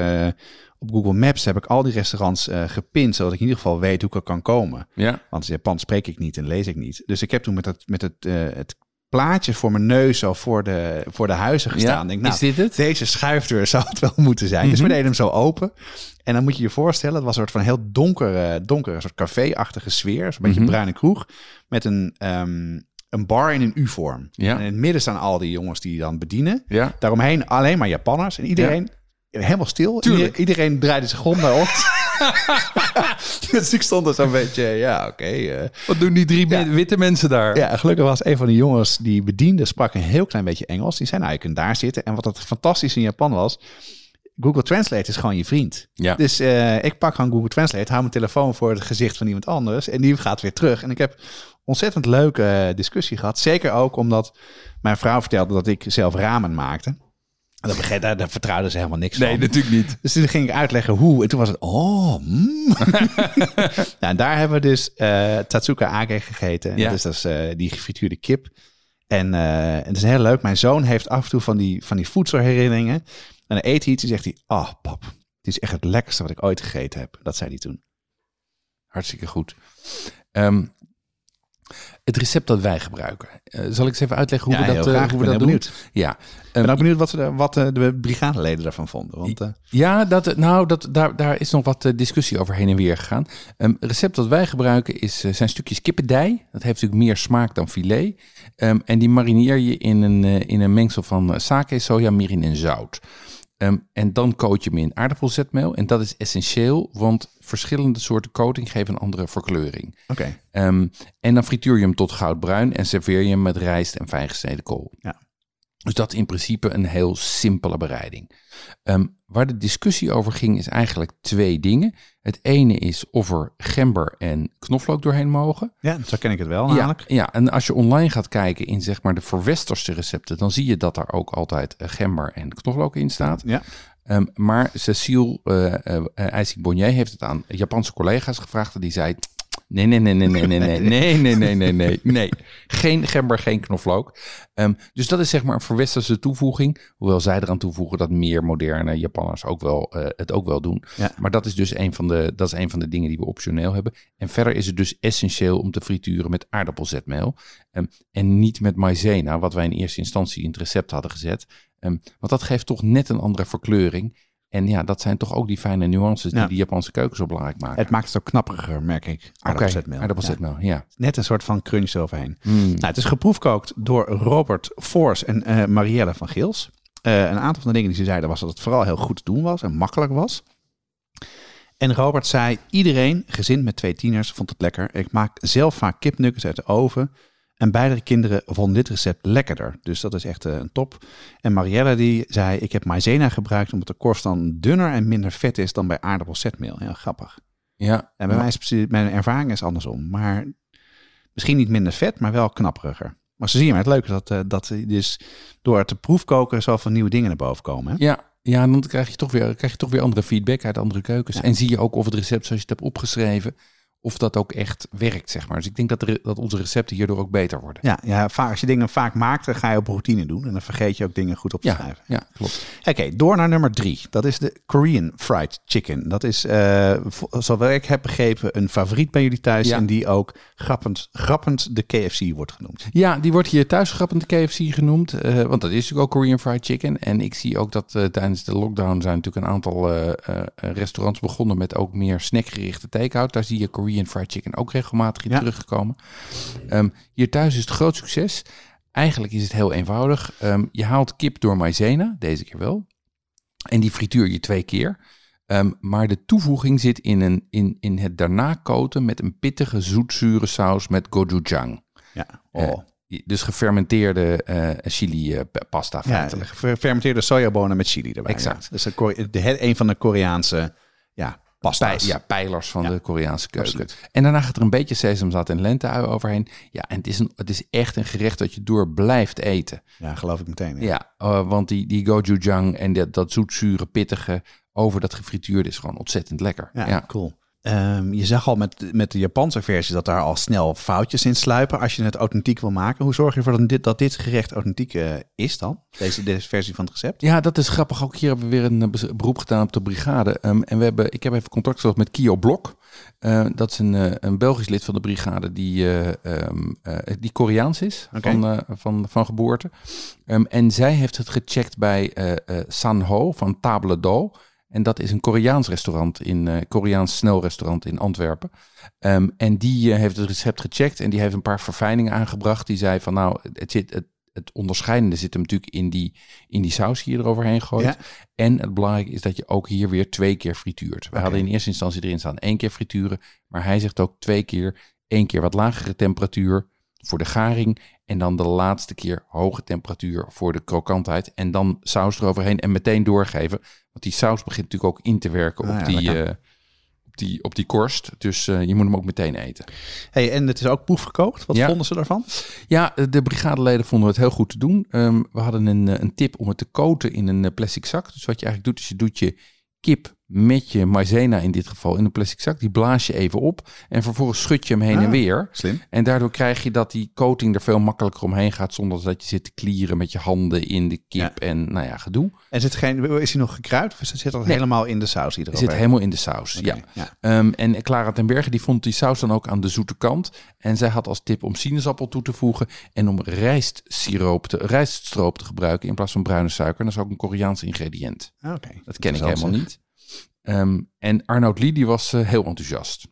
op Google Maps heb ik al die restaurants gepint, zodat ik in ieder geval weet hoe ik er kan komen. Ja. Want Japans spreek ik niet en lees ik niet. Dus ik heb toen met het plaatje voor mijn neus zo voor de huizen gestaan. Ja, denk, nou, is dit het? Deze schuifdeur zou het wel moeten zijn. Mm-hmm. Dus we deden hem zo open. En dan moet je je voorstellen, het was een soort van heel donkere soort café-achtige sfeer. Een beetje bruine kroeg met een bar in een U-vorm. Ja. En in het midden staan al die jongens die dan bedienen. Ja. Daaromheen alleen maar Japanners. En iedereen helemaal stil. Iedereen draaide zich om bij ons. Dus ik stond er zo'n beetje, oké. Wat doen die drie witte mensen daar? Ja, gelukkig was een van de jongens die bediende, sprak een heel klein beetje Engels. Die zei, nou, je kunt daar zitten. En wat dat fantastisch in Japan was, Google Translate is gewoon je vriend. Ja. Dus ik pak gewoon Google Translate, hou mijn telefoon voor het gezicht van iemand anders. En die gaat weer terug. En ik heb ontzettend leuke discussie gehad. Zeker ook omdat mijn vrouw vertelde dat ik zelf ramen maakte. Daar vertrouwden ze helemaal niks van. Nee, natuurlijk niet. Dus toen ging ik uitleggen hoe. En toen was het, Nou, daar hebben we dus Tatsuta-age gegeten. Ja. Dus dat is die gefrituurde kip. En het is heel leuk. Mijn zoon heeft af en toe van die voedselherinneringen. En dan eet hij iets en zegt hij, pap, dit is echt het lekkerste wat ik ooit gegeten heb. Dat zei hij toen. Hartstikke goed. Het recept dat wij gebruiken. Zal ik eens even uitleggen hoe we dat doen? Ja, ik ben ook benieuwd wat de brigadeleden daarvan vonden. Want, daar is nog wat discussie over heen en weer gegaan. Het recept dat wij gebruiken zijn stukjes kippendij. Dat heeft natuurlijk meer smaak dan filet. En die marineer je in een mengsel van sake, sojamirin en zout. En dan coat je hem in aardappelzetmeel. En dat is essentieel, want verschillende soorten coating geven een andere verkleuring. Oké. En dan frituur je hem tot goudbruin en serveer je hem met rijst en fijngesneden kool. Ja. Dus dat is in principe een heel simpele bereiding. Waar de discussie over ging is eigenlijk twee dingen. Het ene is of er gember en knoflook doorheen mogen. Ja, zo ken ik het wel namelijk. Ja, en als je online gaat kijken in zeg maar de verwesterse recepten, dan zie je dat daar ook altijd gember en knoflook in staat. Ja. Maar Cécile IJsink-Bonnier heeft het aan Japanse collega's gevraagd en die zei, Nee. Geen gember, geen knoflook. Dus dat is zeg maar een verwesterse toevoeging. Hoewel zij eraan toevoegen dat meer moderne Japanners het ook wel doen. Ja. Maar dat is dus een van de dingen die we optioneel hebben. En verder is het dus essentieel om te frituren met aardappelzetmeel. En niet met maïzena, wat wij in eerste instantie in het recept hadden gezet. Want dat geeft toch net een andere verkleuring. En ja, dat zijn toch ook die fijne nuances die de Japanse keuken zo belangrijk maken. Het maakt het ook knapperiger, merk ik. Aardappelzetmeel, ja. Net een soort van crunch overheen. Mm. Nou, het is geproefkookt door Robert Voors en Marielle van Geels. Een aantal van de dingen die ze zeiden was dat het vooral heel goed te doen was en makkelijk was. En Robert zei, iedereen, gezin met 2 tieners, vond het lekker. Ik maak zelf vaak kipnuggets uit de oven. En beide kinderen vonden dit recept lekkerder. Dus dat is echt een top. En Marielle die zei, ik heb maïzena gebruikt omdat de korst dan dunner en minder vet is dan bij aardappelzetmeel. Heel grappig. Ja. En bij mijn ervaring is andersom. Maar misschien niet minder vet, maar wel knapperiger. Maar zo zie je maar het leuke dat dus door het te proefkoken zoveel nieuwe dingen naar boven komen. Hè? Ja. Ja, en dan krijg je toch weer andere feedback uit andere keukens. Ja. En zie je ook of het recept zoals je het hebt opgeschreven, of dat ook echt werkt, zeg maar. Dus ik denk dat onze recepten hierdoor ook beter worden. Ja, als je dingen vaak maakt, dan ga je op routine doen. En dan vergeet je ook dingen goed op te schrijven. Ja, klopt. Oké, door naar nummer 3. Dat is de Korean Fried Chicken. Dat is, zoals ik heb begrepen, een favoriet bij jullie thuis. Ja. En die ook grappend de KFC wordt genoemd. Ja, die wordt hier thuis grappend de KFC genoemd. Want dat is natuurlijk ook Korean Fried Chicken. En ik zie ook dat tijdens de lockdown zijn natuurlijk een aantal restaurants begonnen met ook meer snackgerichte take-out. Daar zie je Korean Fried Chicken ook regelmatig in teruggekomen. Hier thuis is het groot succes. Eigenlijk is het heel eenvoudig. Je haalt kip door maïzena, deze keer wel. En die frituur je 2 keer. Maar de toevoeging zit in het daarna koten met een pittige zoetzure saus met gochujang. Ja, dus gefermenteerde chili pasta. Ja, gefermenteerde sojabonen met chili erbij. Exact. Ja. Dus een van de Koreaanse pasta's. Pijlers van de Koreaanse keuken. Absoluut. En daarna gaat er een beetje sesamzaad en lenteui overheen. Ja, en het is echt een gerecht dat je door blijft eten. Ja, geloof ik meteen. Ja, want die gochujang en dat zoetzure, pittige over dat gefrituurde is gewoon ontzettend lekker. Ja, cool. Je zag al met de Japanse versie dat daar al snel foutjes in sluipen. Als je het authentiek wil maken, hoe zorg je ervoor dat dit gerecht authentiek is dan? Deze versie van het recept? Ja, dat is grappig. Ook hier hebben we weer een beroep gedaan op de brigade. En ik heb even contact gehad met Kio Blok. Dat is een Belgisch lid van de brigade die Koreaans is, okay, van geboorte. En zij heeft het gecheckt bij Sanho van Table Do. En dat is een Koreaans restaurant, Koreaans snelrestaurant in Antwerpen. En die heeft het recept gecheckt en die heeft een paar verfijningen aangebracht. Die zei van het onderscheidende zit hem natuurlijk in die saus die je eroverheen gooit. Ja. En het belangrijke is dat je ook hier weer 2 keer frituurt. We hadden in eerste instantie erin staan 1 keer frituren. Maar hij zegt ook 2 keer, 1 keer wat lagere temperatuur voor de garing. En dan de laatste keer hoge temperatuur voor de krokantheid. En dan saus eroverheen en meteen doorgeven. Want die saus begint natuurlijk ook in te werken op die korst. Dus je moet hem ook meteen eten. Hey, en het is ook proefgekookt. Wat vonden ze daarvan? Ja, de brigadeleden vonden het heel goed te doen. We hadden een tip om het te koten in een plastic zak. Dus wat je eigenlijk doet, is je doet je kip met je maizena in dit geval in een plastic zak. Die blaas je even op en vervolgens schud je hem heen en weer. Slim. En daardoor krijg je dat die coating er veel makkelijker omheen gaat zonder dat je zit te klieren met je handen in de kip en gedoe. En is hij nog gekruid of zit dat helemaal in de saus? Het zit helemaal in de saus, ja. En Clara ten Berge die vond die saus dan ook aan de zoete kant. En zij had als tip om sinaasappel toe te voegen en om rijststroop te gebruiken in plaats van bruine suiker. Dat is ook een Koreaans ingrediënt. Okay. Dat ken ik helemaal niet. En Arnoud Lee die was heel enthousiast.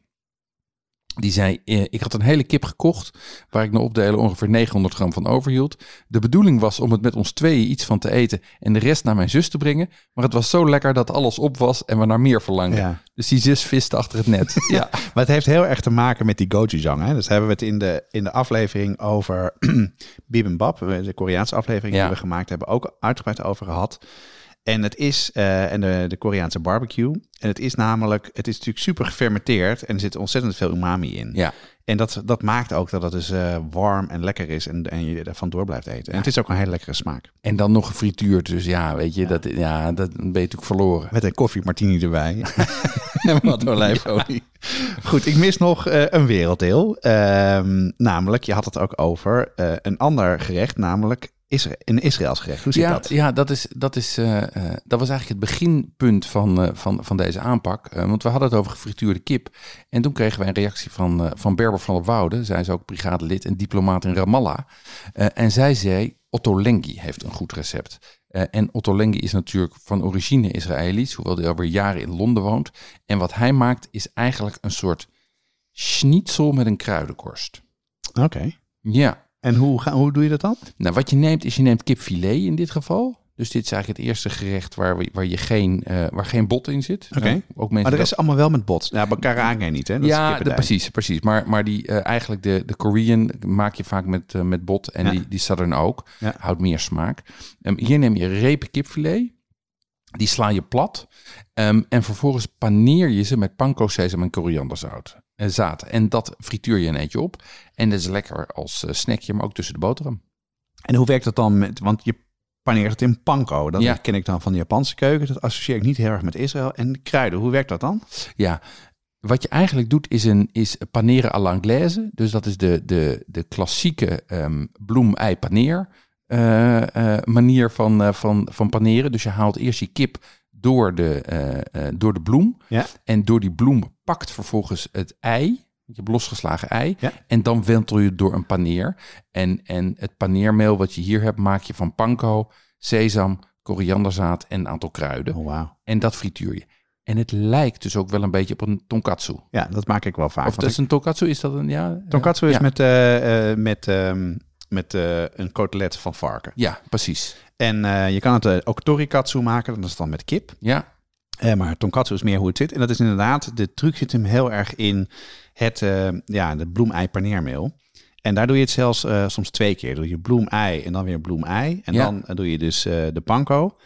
Die zei, ik had een hele kip gekocht waar ik na opdelen ongeveer 900 gram van overhield. De bedoeling was om het met ons tweeën iets van te eten en de rest naar mijn zus te brengen. Maar het was zo lekker dat alles op was en we naar meer verlangden. Ja. Dus die zus viste achter het net. Ja. Maar het heeft heel erg te maken met die gochujang. Hè? Dus hebben we het in de aflevering over bibimbap, de Koreaanse aflevering die we gemaakt hebben, ook uitgebreid over gehad. En het is de Koreaanse barbecue. En het is natuurlijk super gefermenteerd en er zit ontzettend veel umami in. Ja. En dat maakt ook dat het dus warm en lekker is en je ervan door blijft eten. En het is ook een hele lekkere smaak. En dan nog gefrituurd, dus dat ben je natuurlijk verloren. Met een koffie martini erbij. En wat olijfolie. Ja. Goed, ik mis nog een werelddeel. Namelijk, je had het ook over een ander gerecht, namelijk een Israëls gerecht. Hoe zit dat? Ja, dat was eigenlijk het beginpunt van deze aanpak. Want we hadden het over gefrituurde kip. En toen kregen wij een reactie van Berber van der Woude. Zij is ook brigadelid en diplomaat in Ramallah. En zij zei, Ottolenghi heeft een goed recept. En Ottolenghi is natuurlijk van origine Israëlisch, hoewel hij alweer jaren in Londen woont. En wat hij maakt is eigenlijk een soort schnitzel met een kruidenkorst. Oké. Ja. En hoe doe je dat dan? Nou, wat je neemt is, je neemt kipfilet in dit geval. Dus dit is eigenlijk het eerste gerecht waar geen bot in zit. Okay. Nou, ook maar er is allemaal wel met bot. Ja, bij karage niet, hè? Dat precies. Maar eigenlijk de Korean maak je vaak met bot en die Southern ook. Ja. Houdt meer smaak. Hier neem je repen kipfilet. Die sla je plat. En vervolgens paneer je ze met panko, sesam en korianderzout. Zaad. En dat frituur je een eentje op. En dat is lekker als snackje, maar ook tussen de boterham. En hoe werkt dat dan want je paneert het in panko. Dat ken ik dan van de Japanse keuken. Dat associeer ik niet heel erg met Israël. En kruiden, hoe werkt dat dan? Ja, wat je eigenlijk doet is paneren à l'anglaise. Dus dat is de klassieke bloem-ei-paneer manier van paneren. Dus je haalt eerst je kip door de bloem. Ja. En door die bloem pakt vervolgens het ei. Je hebt losgeslagen ei. Ja. En dan wentel je het door een paneer. En het paneermeel wat je hier hebt, maak je van panko, sesam, korianderzaad en een aantal kruiden. Oh, wow. En dat frituur je. En het lijkt dus ook wel een beetje op een tonkatsu. Ja, dat maak ik wel vaak. Of dat is een tonkatsu? Is dat een, ja? Tonkatsu is met een kotelet van varken. Ja, precies. En je kan het ook torikatsu maken. Dat is dan met kip. Ja. Maar tonkatsu is meer hoe het zit. En dat is inderdaad, de truc zit hem heel erg in de bloemei-paneermeel. En daar doe je het zelfs soms 2 keer. Doe je bloemei en dan weer bloemei. En dan doe je dus de panko.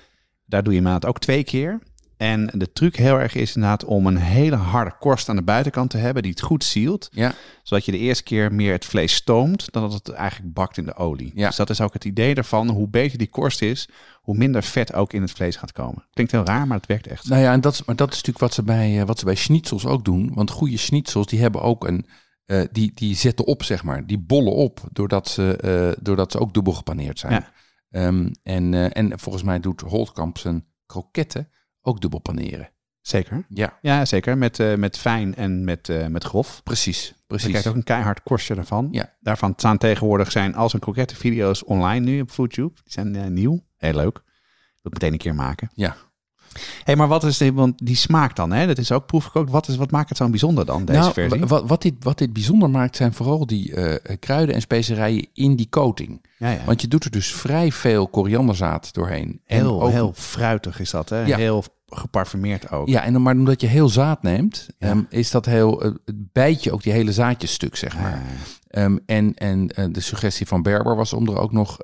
Daar doe je maat ook 2 keer. En de truc heel erg is inderdaad om een hele harde korst aan de buitenkant te hebben die het goed zielt. Ja. Zodat je de eerste keer meer het vlees stoomt dan dat het eigenlijk bakt in de olie. Ja. Dus dat is ook het idee daarvan. Hoe beter die korst is, hoe minder vet ook in het vlees gaat komen. Klinkt heel raar, maar het werkt echt. Nou ja, en dat is natuurlijk wat ze bij schnitzels ook doen. Want goede schnitzels die hebben ook een... Die zetten op, zeg maar. Die bollen op, doordat ze ook dubbel gepaneerd zijn. Ja. En volgens mij doet Holtkamp zijn kroketten ook dubbel paneren. Zeker. Ja zeker. Met fijn en met grof. Precies. Je krijgt ook een keihard korstje daarvan. Ja. Daarvan staan tegenwoordig als een krokettenvideo's online nu op YouTube. Die zijn nieuw. Heel leuk. Ik wil het meteen een keer maken. Ja. Hey, maar wat is want die smaak dan? Hè? Dat is ook proefgekookt. Wat maakt het zo bijzonder dan, deze versie? Wat dit bijzonder maakt, zijn vooral die kruiden en specerijen in die coating. Ja. Want je doet er dus vrij veel korianderzaad doorheen. Heel fruitig is dat, hè? Ja. Heel geparfumeerd ook. Ja, maar omdat je heel zaad neemt, ja. Is dat heel... bijt je ook die hele zaadjes stuk, zeg maar. Ja. En de suggestie van Berber was om er ook nog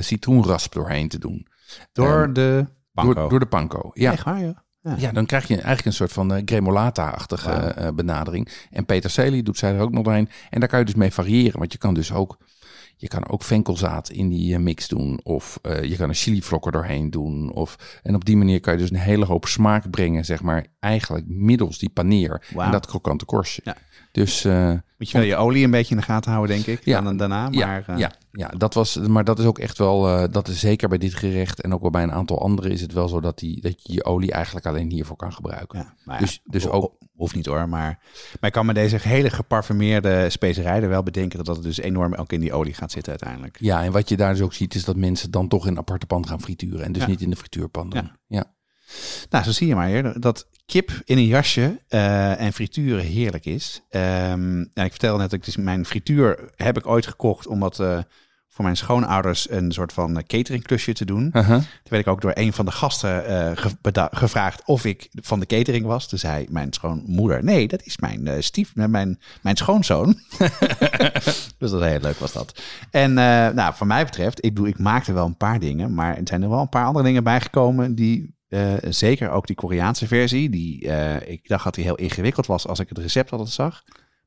citroenrasp doorheen te doen. Door de panko, ja. Echt waar, ja. Ja, dan krijg je eigenlijk een soort van gremolata-achtige benadering. En peterselie doet zij er ook nog doorheen. En daar kan je dus mee variëren. Want je kan dus ook... Je kan ook venkelzaad in die mix doen. Of je kan een chilivlokker doorheen doen. En op die manier kan je dus een hele hoop smaak brengen, zeg maar. Eigenlijk middels die paneer en dat krokante korstje. Ja. Dus, moet je wel je olie een beetje in de gaten houden, denk ik. Ja, daarna. Maar, maar dat is ook echt wel... dat is zeker bij dit gerecht en ook wel bij een aantal andere is het wel zo dat je je olie eigenlijk alleen hiervoor kan gebruiken. Ja, maar dus ook... Hoeft niet hoor, maar ik kan met deze hele geparfumeerde specerijen wel bedenken dat het dus enorm ook in die olie gaat zitten uiteindelijk. Ja, en wat je daar dus ook ziet is dat mensen dan toch in een aparte pan gaan frituren en dus niet in de frituurpan doen. Ja. Nou, zo zie je maar hier dat kip in een jasje en frituren heerlijk is. Ik vertelde net dat mijn frituur heb ik ooit gekocht omdat... voor mijn schoonouders een soort van cateringklusje te doen. Uh-huh. Toen werd ik ook door een van de gasten gevraagd of ik van de catering was. Toen zei mijn schoonmoeder, nee, dat is mijn mijn schoonzoon. Dus dat was heel leuk was dat. En van mij betreft, ik maakte wel een paar dingen, maar er zijn er wel een paar andere dingen bijgekomen die... zeker ook die Koreaanse versie, die ik dacht dat die heel ingewikkeld was als ik het recept altijd zag.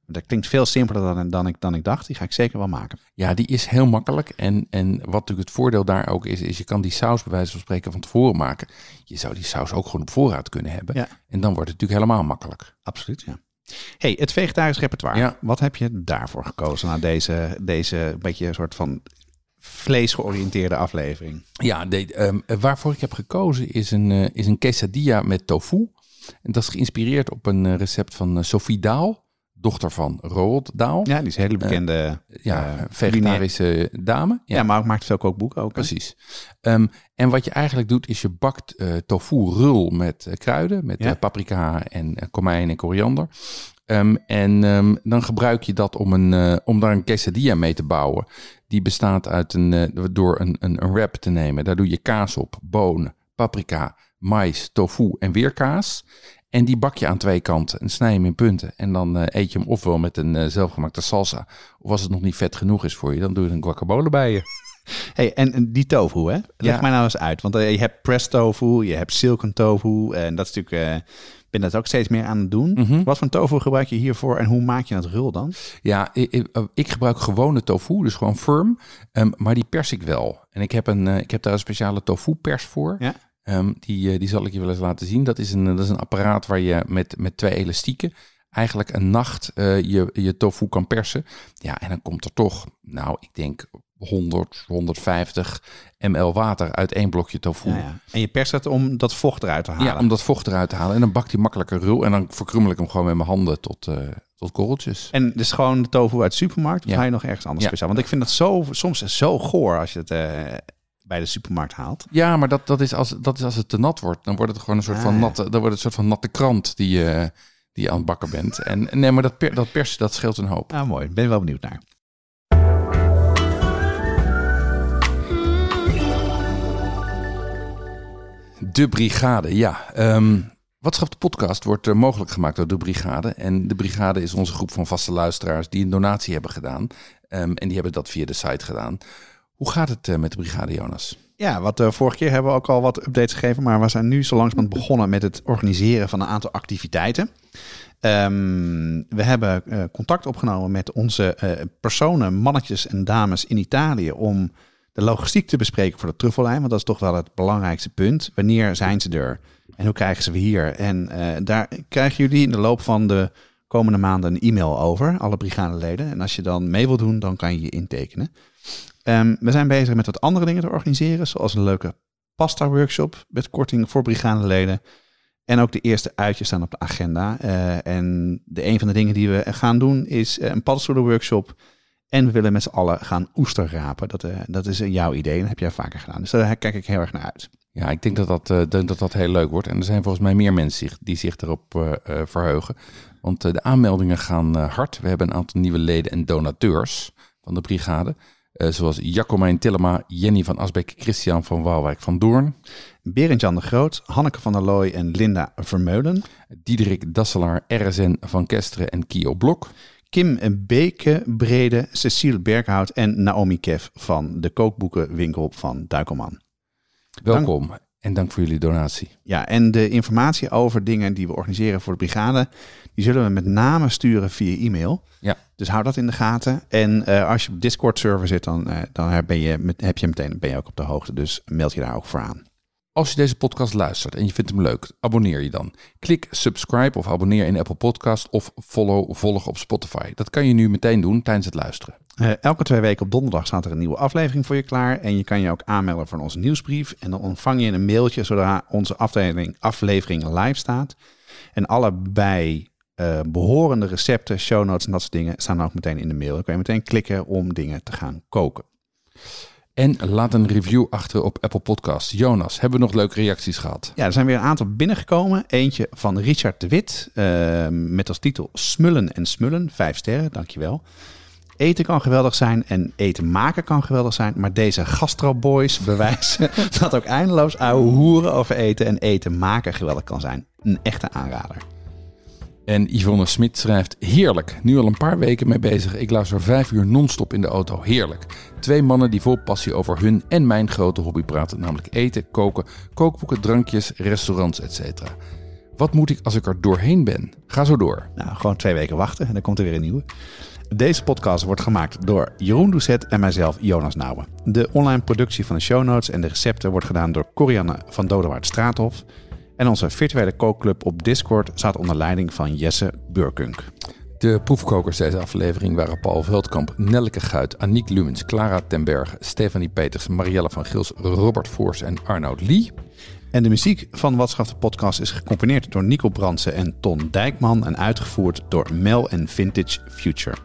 Dat klinkt veel simpeler dan ik dacht. Die ga ik zeker wel maken. Ja, die is heel makkelijk. En wat natuurlijk het voordeel daar ook is je kan die saus bij wijze van spreken van tevoren maken. Je zou die saus ook gewoon op voorraad kunnen hebben. Ja. En dan wordt het natuurlijk helemaal makkelijk. Absoluut, ja. Hey, het vegetarisch repertoire. Ja. Wat heb je daarvoor gekozen na deze beetje soort van vleesgeoriënteerde aflevering? Ja, waarvoor ik heb gekozen is een quesadilla met tofu. En dat is geïnspireerd op een recept van Sophie Daal. Dochter van Roald Daal. Ja, die is een hele bekende vegetarische dame. Ja. Maar ook maakt veel kookboeken ook. Precies. En wat je eigenlijk doet, is je bakt tofu rul met kruiden. Met paprika en komijn en koriander. Dan gebruik je dat om daar een quesadilla mee te bouwen. Die bestaat uit door een wrap te nemen. Daar doe je kaas op, bonen, paprika, mais, tofu en weer kaas. En die bak je aan twee kanten en snij je hem in punten. En dan eet je hem ofwel met een zelfgemaakte salsa. Of als het nog niet vet genoeg is voor je, dan doe je een guacamole bij je. Hey, en die tofu, hè? Leg mij nou eens uit. Want je hebt pressed tofu, je hebt silken tofu. En dat is natuurlijk... Ik ben dat ook steeds meer aan het doen. Mm-hmm. Wat voor tofu gebruik je hiervoor en hoe maak je dat rul dan? Ja, ik gebruik gewone tofu, dus gewoon firm. Maar die pers ik wel. En ik heb daar een speciale tofu pers voor. Ja? Die zal ik je wel eens laten zien. Dat is een apparaat waar je met twee elastieken eigenlijk een nacht je tofu kan persen. Ja, en dan komt er toch, ik denk 100, 150 ml water uit één blokje tofu. Ja. En je perst het om dat vocht eruit te halen. Ja, om dat vocht eruit te halen. En dan bakt hij makkelijker rul. En dan verkrummel ik hem gewoon met mijn handen tot korreltjes. En dus gewoon de tofu uit de supermarkt? Of ga je nog ergens anders speciaal? Want ik vind dat soms goor als je het... bij de supermarkt haalt. Ja, maar dat is als het te nat wordt, dan wordt het gewoon een soort van natte, dan wordt het een soort van natte krant die je aan het bakken bent. En nee, maar dat persen, dat scheelt een hoop. Ah, mooi. Ben wel benieuwd naar. De Brigade, ja. Watschap de podcast wordt mogelijk gemaakt door De Brigade. En De Brigade is onze groep van vaste luisteraars die een donatie hebben gedaan. En die hebben dat via de site gedaan. Hoe gaat het met de Brigade, Jonas? Ja, wat vorige keer hebben we ook al wat updates gegeven. Maar we zijn nu zo langzamerhand begonnen met het organiseren van een aantal activiteiten. We hebben contact opgenomen met onze personen, mannetjes en dames in Italië om de logistiek te bespreken voor de truffellijn. Want dat is toch wel het belangrijkste punt. Wanneer zijn ze er? En hoe krijgen ze hier? En daar krijgen jullie in de loop van de komende maanden een e-mail over, alle brigadeleden. En als je dan mee wilt doen, dan kan je je intekenen. We zijn bezig met wat andere dingen te organiseren, zoals een leuke pasta-workshop met korting voor brigadeleden. En ook de eerste uitjes staan op de agenda. En een van de dingen die we gaan doen is een paddenstoelen-workshop. En we willen met z'n allen gaan oester rapen. Dat is jouw idee, dat heb jij vaker gedaan. Dus daar kijk ik heel erg naar uit. Ja, ik denk dat heel leuk wordt. En er zijn volgens mij meer mensen die zich erop verheugen. Want de aanmeldingen gaan hard. We hebben een aantal nieuwe leden en donateurs van de brigade. Zoals Jacomijn Tillema, Jenny van Asbeek, Christian van Waalwijk van Doorn. Berend-Jan de Groot, Hanneke van der Looy en Linda Vermeulen. Diederik Dasselaar, RSN van Kesteren en Kio Blok. Kim Bekenbrede, Cecile Berghout en Naomi Kev van de kookboekenwinkel van Duikelman. Welkom en dank voor jullie donatie. Ja, en de informatie over dingen die we organiseren voor de brigade, die zullen we met name sturen via e-mail. Ja. Dus hou dat in de gaten. En als je op Discord server zit, dan ben je ook op de hoogte. Dus meld je daar ook voor aan. Als je deze podcast luistert en je vindt hem leuk, abonneer je dan. Klik subscribe of abonneer in Apple Podcast of volg op Spotify. Dat kan je nu meteen doen tijdens het luisteren. Elke 2 weken op donderdag staat er een nieuwe aflevering voor je klaar. En je kan je ook aanmelden voor onze nieuwsbrief. En dan ontvang je een mailtje zodra onze aflevering live staat. En allebei behorende recepten, show notes en dat soort dingen staan ook meteen in de mail. Dan kan je meteen klikken om dingen te gaan koken. En laat een review achter op Apple Podcasts. Jonas, hebben we nog leuke reacties gehad? Ja, er zijn weer een aantal binnengekomen. Eentje van Richard de Wit met als titel Smullen en Smullen. 5 sterren, dankjewel. Eten kan geweldig zijn en eten maken kan geweldig zijn. Maar deze gastroboys bewijzen dat ook eindeloos ouwe hoeren over eten en eten maken geweldig kan zijn. Een echte aanrader. En Yvonne Smit schrijft, heerlijk, nu al een paar weken mee bezig. Ik luister 5 uur non-stop in de auto, heerlijk. 2 mannen die vol passie over hun en mijn grote hobby praten. Namelijk eten, koken, kookboeken, drankjes, restaurants, etc. Wat moet ik als ik er doorheen ben? Ga zo door. Nou, gewoon 2 weken wachten en dan komt er weer een nieuwe. Deze podcast wordt gemaakt door Jeroen Doucet en mijzelf, Jonas Nouwen. De online productie van de show notes en de recepten wordt gedaan door Corianne van Dodewaard-Straathof. En onze virtuele kookclub op Discord staat onder leiding van Jesse Burkunk. De proefkokers deze aflevering waren Paul Veldkamp, Nelleke Guit, Aniek Lumens, Clara Tenberg, Stefanie Peters, Marielle van Gils, Robert Voors en Arnoud Lee. En de muziek van Watschaf de Podcast is gecomponeerd door Nico Brandsen en Ton Dijkman en uitgevoerd door Mel en Vintage Future.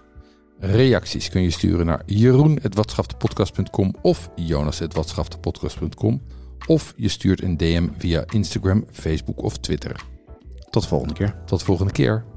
Reacties kun je sturen naar jeroen@watschaftepodcast.com of jonas@watschaftepodcast.com. Of je stuurt een DM via Instagram, Facebook of Twitter. Tot volgende keer.